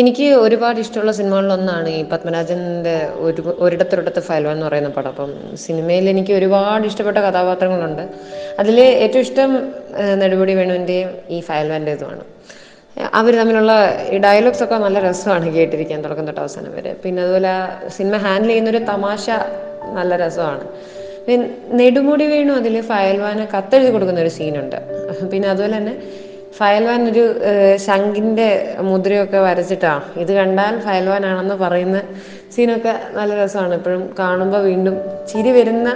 എനിക്ക് ഒരുപാട് ഇഷ്ടമുള്ള സിനിമകളിലൊന്നാണ് ഈ പത്മരാജൻ്റെ ഒരിടത്തൊരിടത്ത് ഫയൽവാൻ എന്ന് പറയുന്ന പടം. അപ്പം സിനിമയിൽ എനിക്ക് ഒരുപാട് ഇഷ്ടപ്പെട്ട കഥാപാത്രങ്ങളുണ്ട്. അതിൽ ഏറ്റവും ഇഷ്ടം നെടുമുടി വേണുവിൻ്റെയും ഈ ഫയൽവാൻ്റേതുമാണ്. അവർ തമ്മിലുള്ള ഈ ഡയലോഗ്സ് ഒക്കെ നല്ല രസമാണ് കേട്ടിരിക്കാൻ, തുടക്കം തൊട്ട് അവസാനം വരെ. പിന്നെ അതുപോലെ സിനിമ ഹാൻഡിൽ ചെയ്യുന്നൊരു തമാശ നല്ല രസമാണ്. പിന്നെ നെടുമുടി വേണു അതിൽ ഫയൽവാന് കത്തെഴുതി കൊടുക്കുന്ന ഒരു സീനുണ്ട്. പിന്നെ അതുപോലെ തന്നെ ഫയൽവാൻ ഒരു ശംഖിൻ്റെ മുദ്രയൊക്കെ വരച്ചിട്ടാണ് ഇത് കണ്ടാൽ ഫയൽവാനാണെന്ന് പറയുന്ന സീനൊക്കെ നല്ല രസമാണ്. ഇപ്പോഴും കാണുമ്പോൾ വീണ്ടും ചിരി വരുന്ന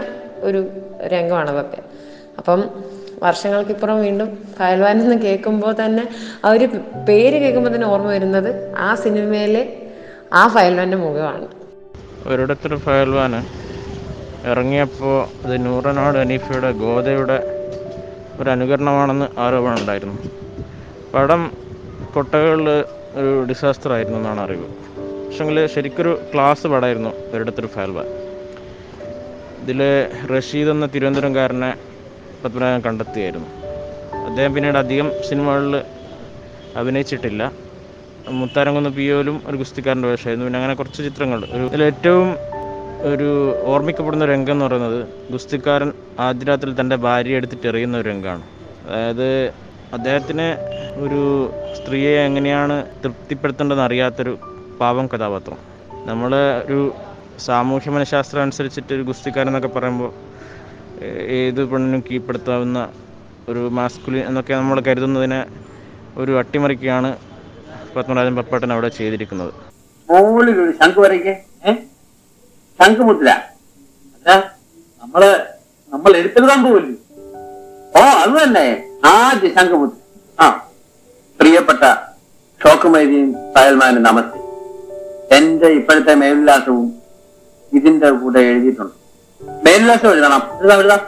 ഒരു രംഗമാണ് അതൊക്കെ. അപ്പം വർഷങ്ങൾക്കിപ്പുറം വീണ്ടും ഫയൽവാൻ എന്ന് കേൾക്കുമ്പോൾ തന്നെ ആ ഒരു പേര് കേൾക്കുമ്പോൾ തന്നെ ഓർമ്മ വരുന്നത് ആ സിനിമയിലെ ആ ഫയൽവാൻ്റെ മുഖമാണ്. ഒരിടത്തൊരു ഫയൽവാന് ഇറങ്ങിയപ്പോൾ അത് നൂറനാട് അനീഫയുടെ ഗോതയുടെ ഒരു അനുകരണമാണെന്ന് ആരോപണം ഉണ്ടായിരുന്നു. പടം കൊട്ടകളിൽ ഒരു ഡിസാസ്റ്റർ ആയിരുന്നു എന്നാണ് അറിവ്. പക്ഷെങ്കിൽ ശരിക്കൊരു ക്ലാസ് പടമായിരുന്നു ഒരിടത്തൊരു ഫയൽവാൻ. ഇതിൽ റഷീദ് എന്ന തിരുവനന്തപുരംകാരനെ പത്മരാജൻ കണ്ടെത്തിയായിരുന്നു. അദ്ദേഹം പിന്നീട് അധികം സിനിമകളിൽ അഭിനയിച്ചിട്ടില്ല. മുത്താരംകുന്ന് പി ഒയിലും ഒരു ഗുസ്തിക്കാരൻ്റെ വേഷമായിരുന്നു. പിന്നെ അങ്ങനെ കുറച്ച് ചിത്രങ്ങൾ. ഇതിലേറ്റവും ഒരു ഓർമ്മിക്കപ്പെടുന്ന രംഗം എന്ന് പറയുന്നത് ഗുസ്തിക്കാരൻ ആദ്യ രാത്രിയിൽ തൻ്റെ ഭാര്യയെ എടുത്തിട്ട് എറിയുന്ന ഒരു രംഗമാണ്. അതായത് അദ്ദേഹത്തിന് ഒരു സ്ത്രീയെ എങ്ങനെയാണ് തൃപ്തിപ്പെടുത്തേണ്ടതെന്ന് അറിയാത്തൊരു പാവം കഥാപാത്രം. നമ്മൾ ഒരു സാമൂഹ്യ മനഃശാസ്ത്രം അനുസരിച്ചിട്ട് ഒരു ഗുസ്തിക്കാരൻ എന്നൊക്കെ പറയുമ്പോൾ ഏത് പെണ്ണിനും കീഴ്പ്പെടുത്താവുന്ന ഒരു മാസ്കുലിൻ എന്നൊക്കെ നമ്മൾ കരുതുന്നതിനെ ഒരു അട്ടിമറിക്കുകയാണ് പത്മരാജൻ പപ്പേട്ടൻ അവിടെ ചെയ്തിരിക്കുന്നത്. ശംഖുമുദ്ര നമ്മൾ എടുത്തെഴുതാൻ പോവില്ലേ? ഓ, അത് തന്നെ ആദ്യ ശംഖുമുദ്ര. ആ, പ്രിയപ്പെട്ട ഷോക്കുമൈദിയും ഫയൽമാനും നമസ്തേ. എന്റെ ഇപ്പോഴത്തെ മേൽവിലാസവും ഇതിന്റെ കൂടെ എഴുതിയിട്ടുണ്ട്. മേൽവിലാസം എഴുതാം.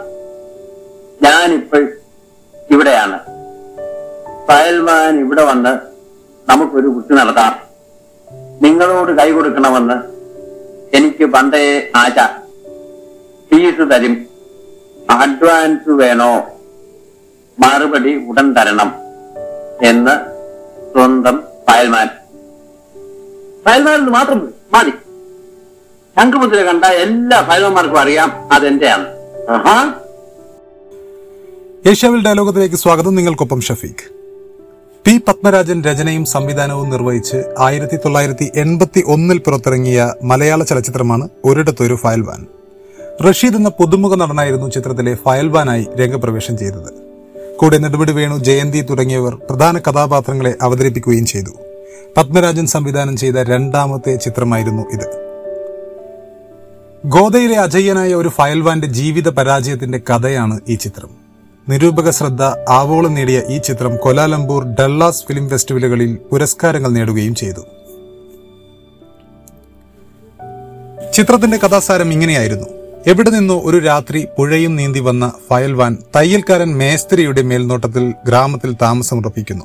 ഞാനിപ്പോൾ ഇവിടെയാണ്. ഫയൽമാൻ ഇവിടെ വന്ന് നമുക്കൊരു കുട്ടി നടത്താം. നിങ്ങളോട് കൈ കൊടുക്കണമെന്ന് എനിക്ക് പണ്ടേ ആശ. ഫീസ് തരും, അഡ്വാൻസ് വേണോ? മറുപടി ഉടൻ തരണം എന്ന് സ്വന്തം ഫയൽമാൻ മാത്രം മതി. ശംഖുമുദ്ര കണ്ട എല്ലാ ഫയൽമാർക്കും അറിയാം അതെന്റെയാണ്. ഏഷ്യാവിൽ ഡയലോഗത്തിലേക്ക് സ്വാഗതം. നിങ്ങൾക്കൊപ്പം ഷഫീഖ്. പി പത്മരാജൻ രചനയും സംവിധാനവും നിർവഹിച്ച് 1981 പുറത്തിറങ്ങിയ മലയാള ചലച്ചിത്രമാണ് ഒരിടത്തൊരു ഫയൽവാൻ. റഷീദ് എന്ന പുതുമുഖ നടനായിരുന്നു ചിത്രത്തിലെ ഫയൽവാനായി രംഗപ്രവേശം ചെയ്തത്. കൂടെ നെടുമുടി വേണു, ജയന്തി തുടങ്ങിയവർ പ്രധാന കഥാപാത്രങ്ങളെ അവതരിപ്പിക്കുകയും ചെയ്തു. പത്മരാജൻ സംവിധാനം ചെയ്ത രണ്ടാമത്തെ ചിത്രമായിരുന്നു ഇത്. ഗോദയിലെ അജയ്യനായ ഒരു ഫയൽവാന്റെ ജീവിത പരാജയത്തിന്റെ കഥയാണ് ഈ ചിത്രം. നിരൂപക ശ്രദ്ധ ആവോളം നേടിയ ഈ ചിത്രം കൊലാലംപൂർ, ഡള്ളാസ് ഫിലിം ഫെസ്റ്റിവലുകളിൽ പുരസ്കാരങ്ങൾ നേടുകയും ചെയ്തു. ചിത്രത്തിന്റെ കഥാസാരം ഇങ്ങനെയായിരുന്നു. എവിടെ നിന്നോ ഒരു രാത്രി പുഴയും നീന്തി വന്ന ഫയൽവാൻ തയ്യൽക്കാരൻ മേസ്ത്രിയുടെ മേൽനോട്ടത്തിൽ ഗ്രാമത്തിൽ താമസമുറപ്പിക്കുന്നു.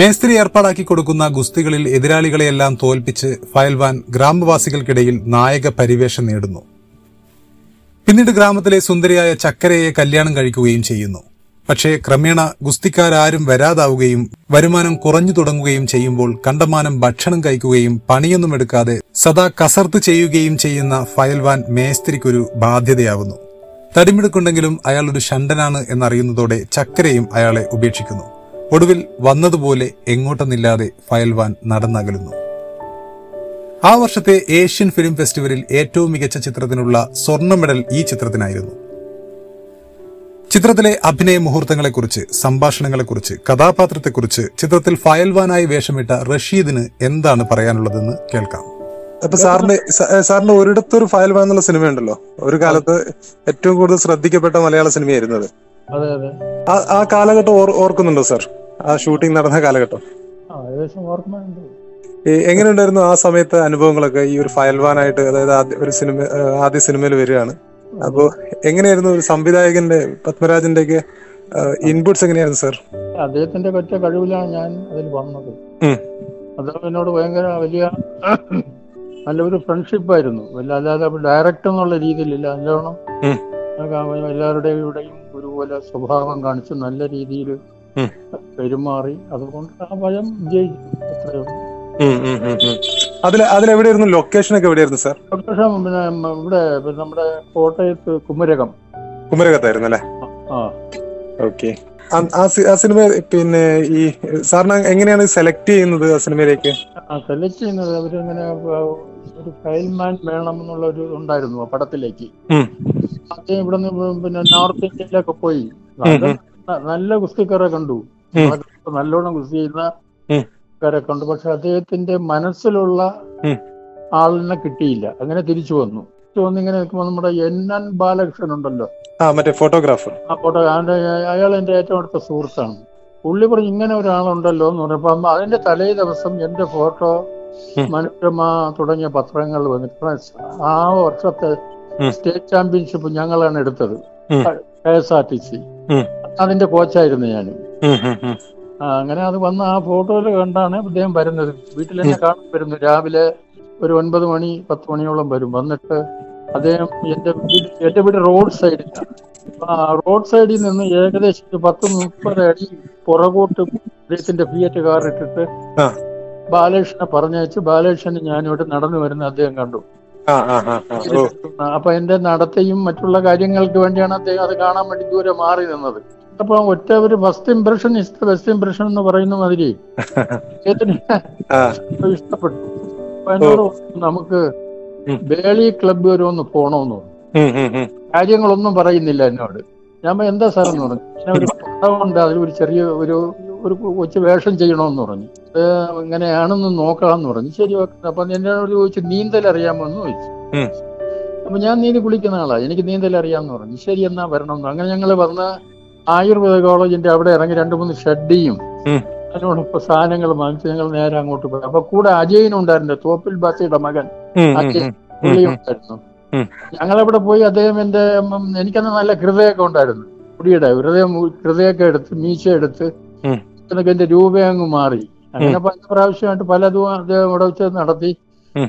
മേസ്ത്രി ഏർപ്പാടാക്കി കൊടുക്കുന്ന ഗുസ്തികളിൽ എതിരാളികളെയെല്ലാം തോൽപ്പിച്ച് ഫയൽവാൻ ഗ്രാമവാസികൾക്കിടയിൽ നായക പരിവേഷം നേടുന്നു. പിന്നീട് ഗ്രാമത്തിലെ സുന്ദരിയായ ചക്കരയെ കല്യാണം കഴിക്കുകയും ചെയ്യുന്നു. പക്ഷേ ക്രമേണ ഗുസ്തിക്കാരും വരാതാവുകയും വരുമാനം കുറഞ്ഞു തുടങ്ങുകയും ചെയ്യുമ്പോൾ കണ്ടമാനം ഭക്ഷണം കഴിക്കുകയും പണിയൊന്നും എടുക്കാതെ സദാ കസർത്ത് ചെയ്യുകയും ചെയ്യുന്ന ഫയൽവാൻ മേസ്ത്രിക്കൊരു ബാധ്യതയാവുന്നു. തടിമെടുക്കുണ്ടെങ്കിലും അയാൾ ഒരു ഷണ്ടനാണ് എന്നറിയുന്നതോടെ ചക്കരയും അയാളെ ഉപേക്ഷിക്കുന്നു. ഒടുവിൽ വന്നതുപോലെ എങ്ങോട്ടെന്നില്ലാതെ ഫയൽവാൻ നടന്നകലുന്നു. ആ വർഷത്തെ ഏഷ്യൻ ഫിലിം ഫെസ്റ്റിവലിൽ ഏറ്റവും മികച്ച ചിത്രത്തിനുള്ള സ്വർണ്ണ മെഡൽ ഈ ചിത്രത്തിനായിരുന്നു. ചിത്രത്തിലെ അഭിനയ മുഹൂർത്തങ്ങളെക്കുറിച്ച്, സംഭാഷണങ്ങളെക്കുറിച്ച്, കഥാപാത്രത്തെക്കുറിച്ച് ചിത്രത്തിൽ ഫയൽവാനായി വേഷമിട്ട റഷീദിന് എന്താണ് പറയാനുള്ളതെന്ന് കേൾക്കാം. അപ്പൊ സാറിന്റെ ഒരിടത്തൊരു ഫയൽവാൻ എന്നുള്ള സിനിമയുണ്ടല്ലോ, ഒരു കാലത്ത് ഏറ്റവും കൂടുതൽ ശ്രദ്ധിക്കപ്പെട്ട മലയാള സിനിമയായിരുന്നത്. ആ കാലഘട്ടം ഓർക്കുന്നുണ്ടോ സാർ? ആ ഷൂട്ടിംഗ് നടന്ന കാലഘട്ടം എങ്ങനെ ഉണ്ടായിരുന്നു? ആ സമയത്തെ അനുഭവങ്ങളൊക്കെ ഈ ഒരു ഫയൽവാനായിട്ട്, അതായത് ഒരു സിനിമ ആദ്യ സിനിമയിൽ വരികയാണ്. അപ്പോ എങ്ങനെയായിരുന്നു ഒരു സംവിധായകന്റെ, പത്മരാജന്റെ ഒക്കെ ഇൻപുട്സ് എങ്ങനെയായിരുന്നു സാർ? അദ്ദേഹത്തിന്റെ പറ്റ കഴിവിലാണ് ഞാൻ അതിൽ വന്നത്. അദ്ദേഹം എന്നോട് ഭയങ്കര വലിയ നല്ലൊരു ഫ്രണ്ട്ഷിപ്പ് ആയിരുന്നു. അല്ലാതെ ഡയറക്റ്റ് എന്നുള്ള രീതിയിലില്ല, നല്ലോണം എല്ലാവരുടെയും ഇവിടെയും ഒരുപോലെ സ്വഭാവം കാണിച്ച് നല്ല രീതിയിൽ പെരുമാറി. അതുകൊണ്ട് ആ ഭയം വിജയിച്ചു. അതിലെവിടെയായിരുന്നു ലൊക്കേഷൻ ഒക്കെ എവിടെയായിരുന്നു സാർ? ലൊക്കേഷൻ ഇവിടെ നമ്മുടെ കോട്ടയത്ത് കുമരകത്തായിരുന്നു അല്ലേ? ഓക്കെ. ആ സിനിമ പിന്നെ ഈ സാറിന് എങ്ങനെയാണ് സെലക്ട് ചെയ്യുന്നത് ആ സിനിമയിലേക്ക്? സെലക്ട് ചെയ്യുന്നത് അവരിങ്ങനെ ഒരു ഫയൽമാൻ വേണമെന്നുള്ള ഒരു ഉണ്ടായിരുന്നു പടത്തിലേക്ക്. അത് ഇവിടെ പിന്നെ നോർത്ത് ഇന്ത്യയിലൊക്കെ പോയി നല്ല ഗുസ്തിക്കാരെ കണ്ടു, നല്ലോണം ഗുസ്തി ചെയ്യുന്നവരെ കണ്ടു. പക്ഷെ അദ്ദേഹത്തിന്റെ മനസ്സിലുള്ള ആളിനെ കിട്ടിയില്ല, അങ്ങനെ തിരിച്ചു വന്നു. ഇങ്ങനെ നിൽക്കുമ്പോൾ നമ്മുടെ NN ബാലകൃഷ്ണൻ ഉണ്ടല്ലോ, ഫോട്ടോഗ്രാഫർ, അയാൾ എന്റെ ഏറ്റവും അടുത്ത സുഹൃത്താണ്. പുള്ളി പറഞ്ഞു ഇങ്ങനെ ഒരാളുണ്ടല്ലോ എന്ന് പറഞ്ഞപ്പോ അതിന്റെ തലേ ദിവസം എന്റെ ഫോട്ടോ മനോരമ തുടങ്ങിയ പത്രങ്ങൾ വന്നിട്ട് ആ വർഷത്തെ സ്റ്റേറ്റ് ചാമ്പ്യൻഷിപ്പ് ഞങ്ങളാണ് എടുത്തത്, KSRTC. അതിന്റെ കോച്ചായിരുന്നു ഞാൻ. അങ്ങനെ അത് വന്ന് ആ ഫോട്ടോയില് കണ്ടാണ് അദ്ദേഹം വരുന്നത്. വീട്ടിൽ തന്നെ കാണാൻ വരുന്നു. രാവിലെ ഒരു 9-10 മണിയോളം വരും. വന്നിട്ട് അദ്ദേഹം എന്റെ വീട് റോഡ് സൈഡിലാണ്. ആ റോഡ് സൈഡിൽ നിന്ന് ഏകദേശം ഒരു 30-30 അടി പുറകോട്ട് അദ്ദേഹത്തിന്റെ ഫിയറ്റ് കാർ ഇട്ടിട്ട് ബാലകൃഷ്ണനെ പറഞ്ഞയച്ച് ബാലകൃഷ്ണന് ഞാനിവിടെ നടന്നു വരുന്ന അദ്ദേഹം കണ്ടു. അപ്പൊ എന്റെ നടത്തയും മറ്റുള്ള കാര്യങ്ങൾക്ക് വേണ്ടിയാണ് അദ്ദേഹം അത് കാണാൻ വേണ്ടി ദൂരെ മാറി നിന്നത്. അപ്പൊ ഒറ്റ ഒരു first impression is the best impression എന്ന് പറയുന്ന മാതിരി ഇഷ്ടപ്പെട്ടു. നമുക്ക് ബേളി ക്ലബ് വരെ ഒന്ന് പോണോന്ന് പറഞ്ഞു. കാര്യങ്ങളൊന്നും പറയുന്നില്ല എന്നോട്. ഞാൻ എന്താ സാറെന്ന് പറഞ്ഞു, ഇങ്ങനെ ഒരു പടമുണ്ട്, അതിൽ ഒരു ചെറിയ ഒരു കൊച്ചു വേഷം ചെയ്യണമെന്ന് പറഞ്ഞു. അത് ഇങ്ങനെയാണെന്ന് നോക്കാമെന്ന് പറഞ്ഞു. ശരി, ഓക്കെ. അപ്പൊ എന്നോട് ചോദിച്ചു നീന്തൽ അറിയാമെന്ന് ചോദിച്ചു. അപ്പൊ ഞാൻ നീന്തി കുളിക്കുന്ന ആളാണ്, എനിക്ക് നീന്തൽ അറിയാമെന്ന് പറഞ്ഞു. ശരി, എന്നാ വരണമെന്ന്. അങ്ങനെ ഞങ്ങൾ വന്ന് ആയുർവേദ കോളേജിന്റെ അവിടെ ഇറങ്ങി 2-3 ഷെഡിയും അതിനോടൊപ്പം സാധനങ്ങൾ വാങ്ങിച്ച് ഞങ്ങൾ നേരെ അങ്ങോട്ട് പോയി. അപ്പൊ കൂടെ അജയനുണ്ടായിരുന്നു, തോപ്പിൽ ബാസിയുടെ മകൻ അജയൻ ഉണ്ടായിരുന്നു. ഞങ്ങളവിടെ പോയി അദ്ദേഹം എനിക്കന്ന് നല്ല ഹൃദയമൊക്കെ ഉണ്ടായിരുന്നു, കുടിയുടെ ഹൃദയമൊക്കെ എടുത്ത് മീശ എടുത്ത് എന്റെ രൂപയങ്ങ് മാറി. അങ്ങനെ പല പ്രാവശ്യമായിട്ട് പലതും അദ്ദേഹം ഇവിടെ വെച്ച് നടത്തി.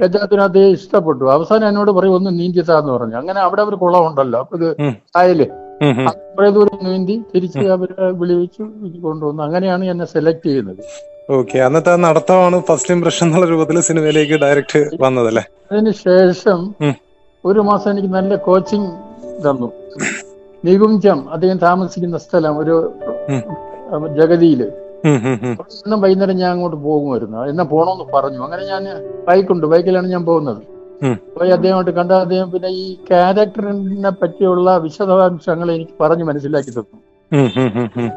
എല്ലാത്തിനും അദ്ദേഹം ഇഷ്ടപ്പെട്ടു. അവസാനം എന്നോട് പറയും ഒന്ന് നീന്തിത്താന്ന് പറഞ്ഞു. അങ്ങനെ അവിടെ ഒരു കുളം ഉണ്ടല്ലോ, അപ്പൊ ഇത് കായല്, കുറെ ദൂരം നീന്തി തിരിച്ച് അവരെ വിളിച്ചു കൊണ്ടുവന്നു. അങ്ങനെയാണ് എന്നെ സെലക്ട് ചെയ്യുന്നത്. ഓക്കെ, അന്നത്തെ നടത്തമാണ് ഫസ്റ്റ് ഇംപ്രഷൻ എന്നുള്ള രൂപത്തിൽ സിനിമയിലേക്ക് ഡയറക്റ്റ് വന്നതല്ലേ? അതിനുശേഷം 1 മാസം എനിക്ക് നല്ല കോച്ചിങ് തന്നു. നികുംജം അദ്ദേഹം താമസിക്കുന്ന സ്ഥലം, ഒരു ജഗതിയില്. ഇന്നും വൈകുന്നേരം ഞാൻ അങ്ങോട്ട് പോകുമായിരുന്നു, എന്നാ പോണോന്ന് പറഞ്ഞു. അങ്ങനെ ഞാൻ ബൈക്കിലാണ് ഞാൻ പോകുന്നത്. പോയി അദ്ദേഹമായിട്ട് കണ്ട അദ്ദേഹം പിന്നെ ഈ ക്യാരക്ടറിനെ പറ്റിയുള്ള വിശദാംശങ്ങൾ എനിക്ക് പറഞ്ഞ് മനസ്സിലാക്കി തന്നു.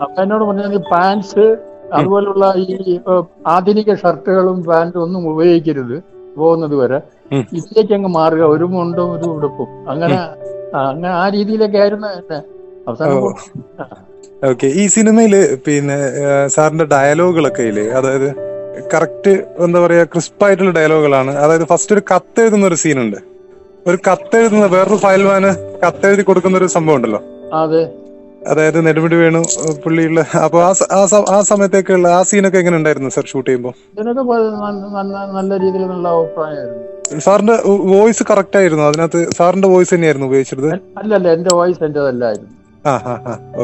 അപ്പൊ എന്നോട് പറഞ്ഞാൽ പാൻസ് അതുപോലുള്ള ഈ ആധുനിക ഷർട്ടുകളും പാൻറ്റും ഒന്നും ഉപയോഗിക്കരുത് പോകുന്നത് വരെ, ഇതിലേക്ക് അങ്ങ് മാറുക, ഒരു മുണ്ടും ഒരു ഉടുപ്പും. അങ്ങനെ ആ രീതിയിലൊക്കെ ആയിരുന്നു എന്നെ അവസാനം. ഓക്കെ, ഈ സിനിമയില് പിന്നെ സാറിന്റെ ഡയലോഗുകളൊക്കെ ഇല്ലേ, അതായത് കറക്റ്റ് എന്താ പറയാ, ക്രിസ്പായിട്ടുള്ള ഡയലോഗുകളാണ്. അതായത് ഫസ്റ്റ് ഒരു കത്തെഴുതുന്ന ഒരു സീനുണ്ട്, ഒരു കത്തെഴുതുന്ന വേറൊരു ഫയൽമാന് കത്തെഴുതി കൊടുക്കുന്ന ഒരു സംഭവം ഉണ്ടല്ലോ, അതായത് നെടുമുടി വേണു പുള്ളിയുള്ള. അപ്പൊ ആ സമയത്തേക്കുള്ള ആ സീനൊക്കെ എങ്ങനെ ഉണ്ടായിരുന്നു സാർ ഷൂട്ട് ചെയ്യുമ്പോ? നല്ല രീതിയിലുള്ള അഭിപ്രായമായിരുന്നു. സാറിന്റെ വോയിസ് കറക്റ്റ് ആയിരുന്നു അതിനകത്ത്? സാറിന്റെ വോയിസ് തന്നെയായിരുന്നു ഉപയോഗിച്ചത്? അല്ലല്ല, എന്റെ വോയിസ് എന്റേതല്ലായിരുന്നു.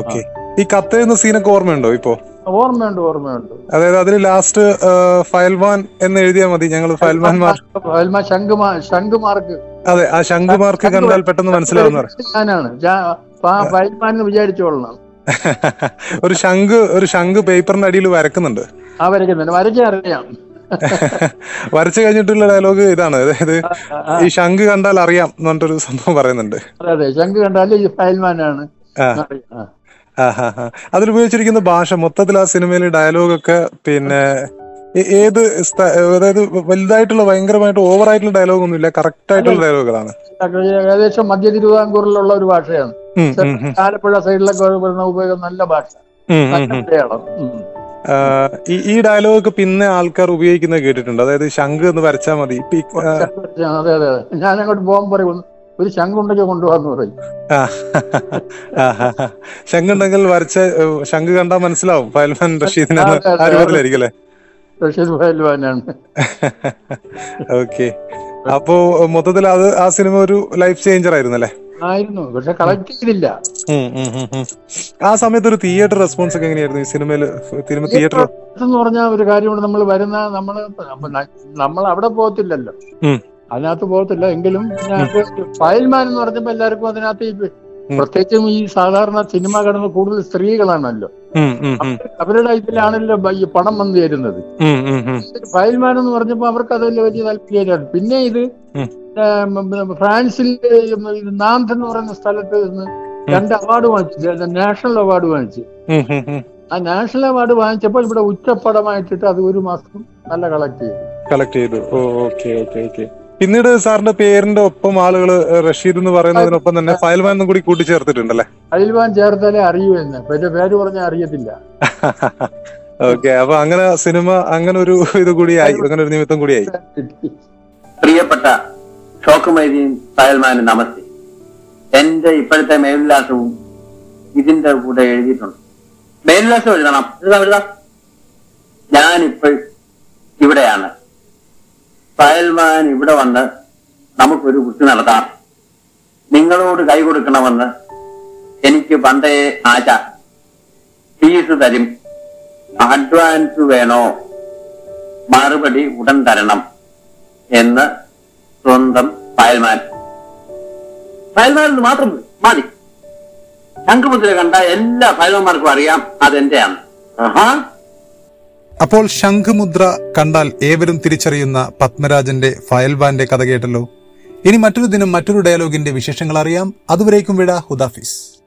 ഓക്കെ, ഈ കത്തെഴുതുന്ന സീനൊക്കെ ഓർമ്മയുണ്ടോ ഇപ്പോ? ഓർമ്മയുണ്ട്. അതായത് അതിൽ ലാസ്റ്റ് ഫയൽവാൻ എന്ന് എഴുതിയാ മതി, ഞങ്ങൾ ഫയൽവാൻമാർ, ശംഖുമാർക്ക്. അതെ, ആ ശംഖുമാർക്ക് കണ്ടാൽ പെട്ടെന്ന് മനസ്സിലാവുന്ന വിചാരിച്ചോളണം. ഒരു ശംഖ് പേപ്പറിന്റെ അടിയിൽ വരക്കുന്നുണ്ട്, വരയ്ക്കറിയാം. വരച്ചു കഴിഞ്ഞിട്ടുള്ള ഡയലോഗ് ഇതാണ്, അതായത് ഈ ശംഖ് കണ്ടാൽ അറിയാം എന്ന് പറഞ്ഞിട്ടൊരു സംഭവം പറയുന്നുണ്ട്. അതെ, ശംഖ് കണ്ടാൽ ഈ ഫയൽവാനാണ്. അതിലുപയോഗിച്ചിരിക്കുന്ന ഭാഷ മൊത്തത്തിൽ ആ സിനിമയിലെ ഡയലോഗൊക്കെ പിന്നെ ഏത്, അതായത് വലുതായിട്ടുള്ള ഭയങ്കരമായിട്ട് ഓവറായിട്ടുള്ള ഡയലോഗ് ഒന്നുമില്ല, കറക്റ്റ് ആയിട്ടുള്ള ഡയലോഗുകളാണ്. ഏകദേശം മധ്യ തിരുവിതാംകൂറിലുള്ള ഒരു ഭാഷയാണ്, ആലപ്പുഴ സൈഡിലൊക്കെ ഉപയോഗിക്കുന്ന നല്ല ഭാഷ. ഈ ഡയലോഗൊക്കെ പിന്നെ ആൾക്കാർ ഉപയോഗിക്കുന്നത് കേട്ടിട്ടുണ്ട്, അതായത് ശംഖ് എന്ന് വരച്ചാൽ മതി. അതെ അതെ, ഞാൻ അങ്ങോട്ട് പോകുമ്പോൾ പറയും ഒരു ശംഖുണ്ടെങ്കിൽ കൊണ്ടുപോകാന്ന് പറയും. ശംഖുണ്ടെങ്കിൽ വരച്ച ശംഖ് കണ്ടാൽ മനസ്സിലാവും ഫയൽമാൻ റഷീദിനെ, ആയിരിക്കും അല്ലേ? റഷീദ് ഫയൽമാനാണ്. ഓക്കെ, അപ്പോ മൊത്തത്തിൽ അത് ആ സിനിമ ഒരു ലൈഫ് ചേഞ്ചർ ആയിരുന്നല്ലേ? ആയിരുന്നു, പക്ഷെ കളക്ട് ചെയ്തില്ല. ആ സമയത്ത് ഒരു തിയേറ്റർ റെസ്പോൺസ് ഒക്കെ എങ്ങനെയായിരുന്നു ഈ സിനിമയിൽ? തിയേറ്റർ എന്ന് പറഞ്ഞാൽ ഒരു കാര്യമാണ്, നമ്മൾ വരുന്ന നമ്മൾ അവിടെ പോകത്തില്ലല്ലോ, അതിനകത്ത് പോകത്തില്ല. എങ്കിലും ഫയൽമാൻ എന്ന് പറഞ്ഞപ്പോ എല്ലാവർക്കും അതിനകത്ത്, പ്രത്യേകിച്ചും ഈ സാധാരണ സിനിമ കടന്ന് കൂടുതൽ സ്ത്രീകളാണല്ലോ, അവരുടെ ഇതിലാണല്ലോ ഈ പണം വന്നു ചേരുന്നത്. ഫയൽമാൻ എന്ന് പറഞ്ഞപ്പോ അവർക്ക് അതിൽ വലിയ താല്പര്യമാണ്. പിന്നെ ഇത് ഫ്രാൻസിൽ നാന്തർ എന്ന് പറയുന്ന സ്ഥലത്ത് നിന്ന് 2 അവാർഡ് വാങ്ങിച്ചു, നാഷണൽ അവാർഡ് വാങ്ങിച്ചു. ആ നാഷണൽ അവാർഡ് വാങ്ങിച്ചപ്പോൾ ഇവിടെ ഉച്ചപ്പടമായിട്ടിട്ട് അത് ഒരു മാസം നല്ല കളക്ട് ചെയ്തു. ഓക്കെ. പിന്നീട് സാറിന്റെ പേരിന്റെ ഒപ്പം ആളുകൾ റഷീദ് എന്ന് പറയുന്നതിനൊപ്പം തന്നെ ഫയൽവാൻ എന്നും കൂടി കൂട്ടിച്ചേർത്തിട്ടുണ്ടല്ലേ? ഫയൽവാൻ ചേർത്താലേ അറിയൂ എന്ന്, എന്റെ പേര് പറഞ്ഞാൽ അറിയത്തില്ല. ഓക്കെ, അപ്പൊ അങ്ങനെ സിനിമ അങ്ങനെ ഒരു ഇത് കൂടിയായി, അങ്ങനെ ഒരു നിമിത്തം കൂടിയായി. പ്രിയപ്പെട്ട ഷോക്കുമൈദീൻ ഫയൽമാന് നമസ്തേ. എന്റെ ഇപ്പോഴത്തെ മേൽവിലാസവും ഇതിന്റെ കൂടെ എഴുതിയിട്ടുണ്ട്. മേൽവിലാസം എഴുതാം. ഞാനിപ്പോൾ ഇവിടെയാണ്. ഫയൽമാൻ ഇവിടെ വന്ന് നമുക്കൊരു കുസ്തി നടത്താം. നിങ്ങളോട് കൈ കൊടുക്കണമെന്ന് എനിക്ക് പണ്ടേ ആശ. ഫീസ് തരും, അഡ്വാൻസ് വേണോ, മറുപടി ഉടൻ തരണം എന്ന് സ്വന്തം ഫയൽമാൻ മാത്രം മതി. ശംഖുമുദ്ര കണ്ട എല്ലാ ഫയൽമാർക്കും അറിയാം അതെന്റെയാണ്. അപ്പോൾ ശംഖുമുദ്ര കണ്ടാൽ ഏവരും തിരിച്ചറിയുന്ന പത്മരാജന്റെ ഫയൽവാന്റെ കഥ കേട്ടല്ലോ. ഇനി മറ്റൊരു ദിനം മറ്റൊരു ഡയലോഗിന്റെ വിശേഷങ്ങൾ അറിയാം. അതുവരേക്കും വിട. ഹുദാഫീസ്.